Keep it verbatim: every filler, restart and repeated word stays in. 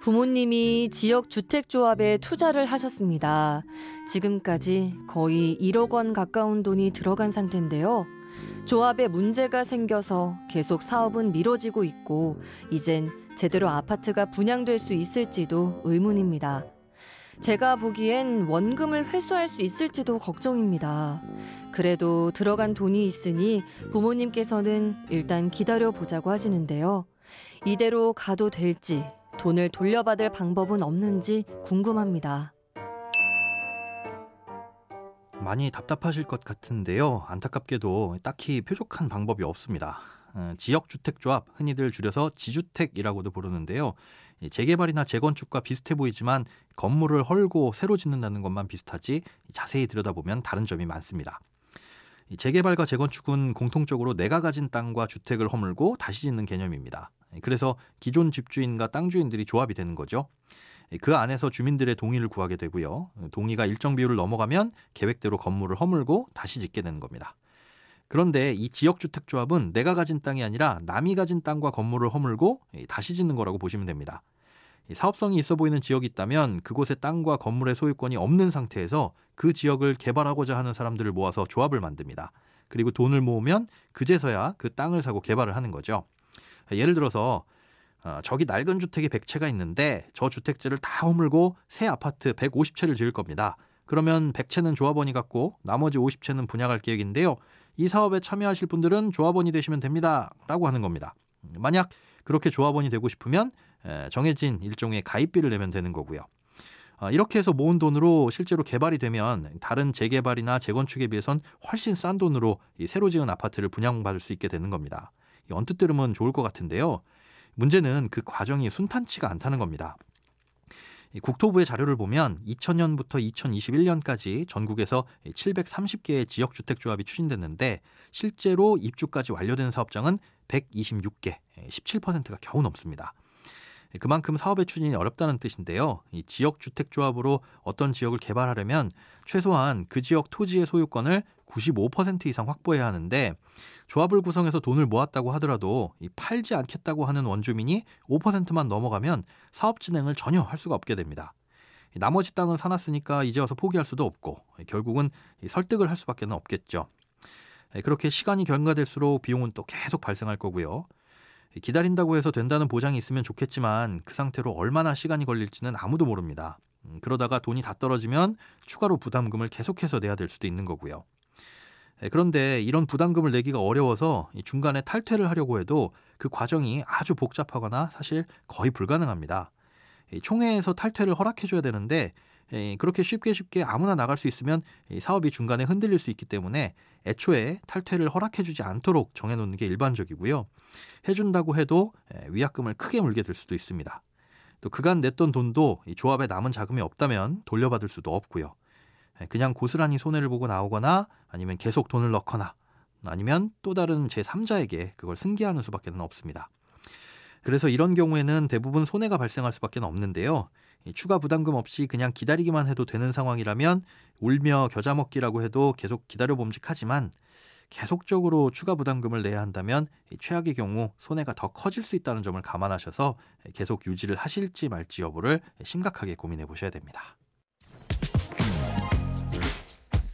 부모님이 지역주택조합에 투자를 하셨습니다. 지금까지 거의 일억 원 가까운 돈이 들어간 상태인데요. 조합에 문제가 생겨서 계속 사업은 미뤄지고 있고 이젠 제대로 아파트가 분양될 수 있을지도 의문입니다. 제가 보기엔 원금을 회수할 수 있을지도 걱정입니다. 그래도 들어간 돈이 있으니 부모님께서는 일단 기다려보자고 하시는데요. 이대로 가도 될지 돈을 돌려받을 방법은 없는지 궁금합니다. 많이 답답하실 것 같은데요. 안타깝게도 딱히 뾰족한 방법이 없습니다. 지역주택조합, 흔히들 줄여서 지주택이라고도 부르는데요. 재개발이나 재건축과 비슷해 보이지만 건물을 헐고 새로 짓는다는 것만 비슷하지 자세히 들여다보면 다른 점이 많습니다. 재개발과 재건축은 공통적으로 내가 가진 땅과 주택을 허물고 다시 짓는 개념입니다. 그래서 기존 집주인과 땅주인들이 조합이 되는 거죠. 그 안에서 주민들의 동의를 구하게 되고요. 동의가 일정 비율을 넘어가면 계획대로 건물을 허물고 다시 짓게 되는 겁니다. 그런데 이 지역주택조합은 내가 가진 땅이 아니라 남이 가진 땅과 건물을 허물고 다시 짓는 거라고 보시면 됩니다. 사업성이 있어 보이는 지역이 있다면 그곳의 땅과 건물의 소유권이 없는 상태에서 그 지역을 개발하고자 하는 사람들을 모아서 조합을 만듭니다. 그리고 돈을 모으면 그제서야 그 땅을 사고 개발을 하는 거죠. 예를 들어서 어, 저기 낡은 주택이 백 채가 있는데 저 주택지를 다 허물고 새 아파트 백오십 채를 지을 겁니다. 그러면 백 채는 조합원이 갖고 나머지 오십 채는 분양할 계획인데요. 이 사업에 참여하실 분들은 조합원이 되시면 됩니다. 라고 하는 겁니다. 만약 그렇게 조합원이 되고 싶으면 에, 정해진 일종의 가입비를 내면 되는 거고요. 어, 이렇게 해서 모은 돈으로 실제로 개발이 되면 다른 재개발이나 재건축에 비해선 훨씬 싼 돈으로 이 새로 지은 아파트를 분양받을 수 있게 되는 겁니다. 언뜻 들으면 좋을 것 같은데요. 문제는 그 과정이 순탄치가 않다는 겁니다. 국토부의 자료를 보면 이천 년부터 이천이십일 년까지 전국에서 칠백삼십 개의 지역주택조합이 추진됐는데 실제로 입주까지 완료된 사업장은 백이십육 개, 십칠 퍼센트가 겨우 넘습니다. 그만큼 사업의 추진이 어렵다는 뜻인데요. 이 지역주택조합으로 어떤 지역을 개발하려면 최소한 그 지역 토지의 소유권을 구십오 퍼센트 이상 확보해야 하는데 조합을 구성해서 돈을 모았다고 하더라도 이 팔지 않겠다고 하는 원주민이 오 퍼센트만 넘어가면 사업 진행을 전혀 할 수가 없게 됩니다. 나머지 땅은 사놨으니까 이제 와서 포기할 수도 없고 결국은 설득을 할 수밖에 없겠죠. 그렇게 시간이 경과될수록 비용은 또 계속 발생할 거고요. 기다린다고 해서 된다는 보장이 있으면 좋겠지만 그 상태로 얼마나 시간이 걸릴지는 아무도 모릅니다. 그러다가 돈이 다 떨어지면 추가로 부담금을 계속해서 내야 될 수도 있는 거고요. 그런데 이런 부담금을 내기가 어려워서 중간에 탈퇴를 하려고 해도 그 과정이 아주 복잡하거나 사실 거의 불가능합니다. 총회에서 탈퇴를 허락해줘야 되는데 그렇게 쉽게 쉽게 아무나 나갈 수 있으면 사업이 중간에 흔들릴 수 있기 때문에 애초에 탈퇴를 허락해주지 않도록 정해놓는 게 일반적이고요. 해준다고 해도 위약금을 크게 물게 될 수도 있습니다. 또 그간 냈던 돈도 이 조합에 남은 자금이 없다면 돌려받을 수도 없고요. 그냥 고스란히 손해를 보고 나오거나 아니면 계속 돈을 넣거나 아니면 또 다른 제삼자에게 그걸 승계하는 수밖에 없습니다. 그래서 이런 경우에는 대부분 손해가 발생할 수밖에 없는데요. 추가 부담금 없이 그냥 기다리기만 해도 되는 상황이라면 울며 겨자 먹기라고 해도 계속 기다려봄직하지만 계속적으로 추가 부담금을 내야 한다면 최악의 경우 손해가 더 커질 수 있다는 점을 감안하셔서 계속 유지를 하실지 말지 여부를 심각하게 고민해 보셔야 됩니다.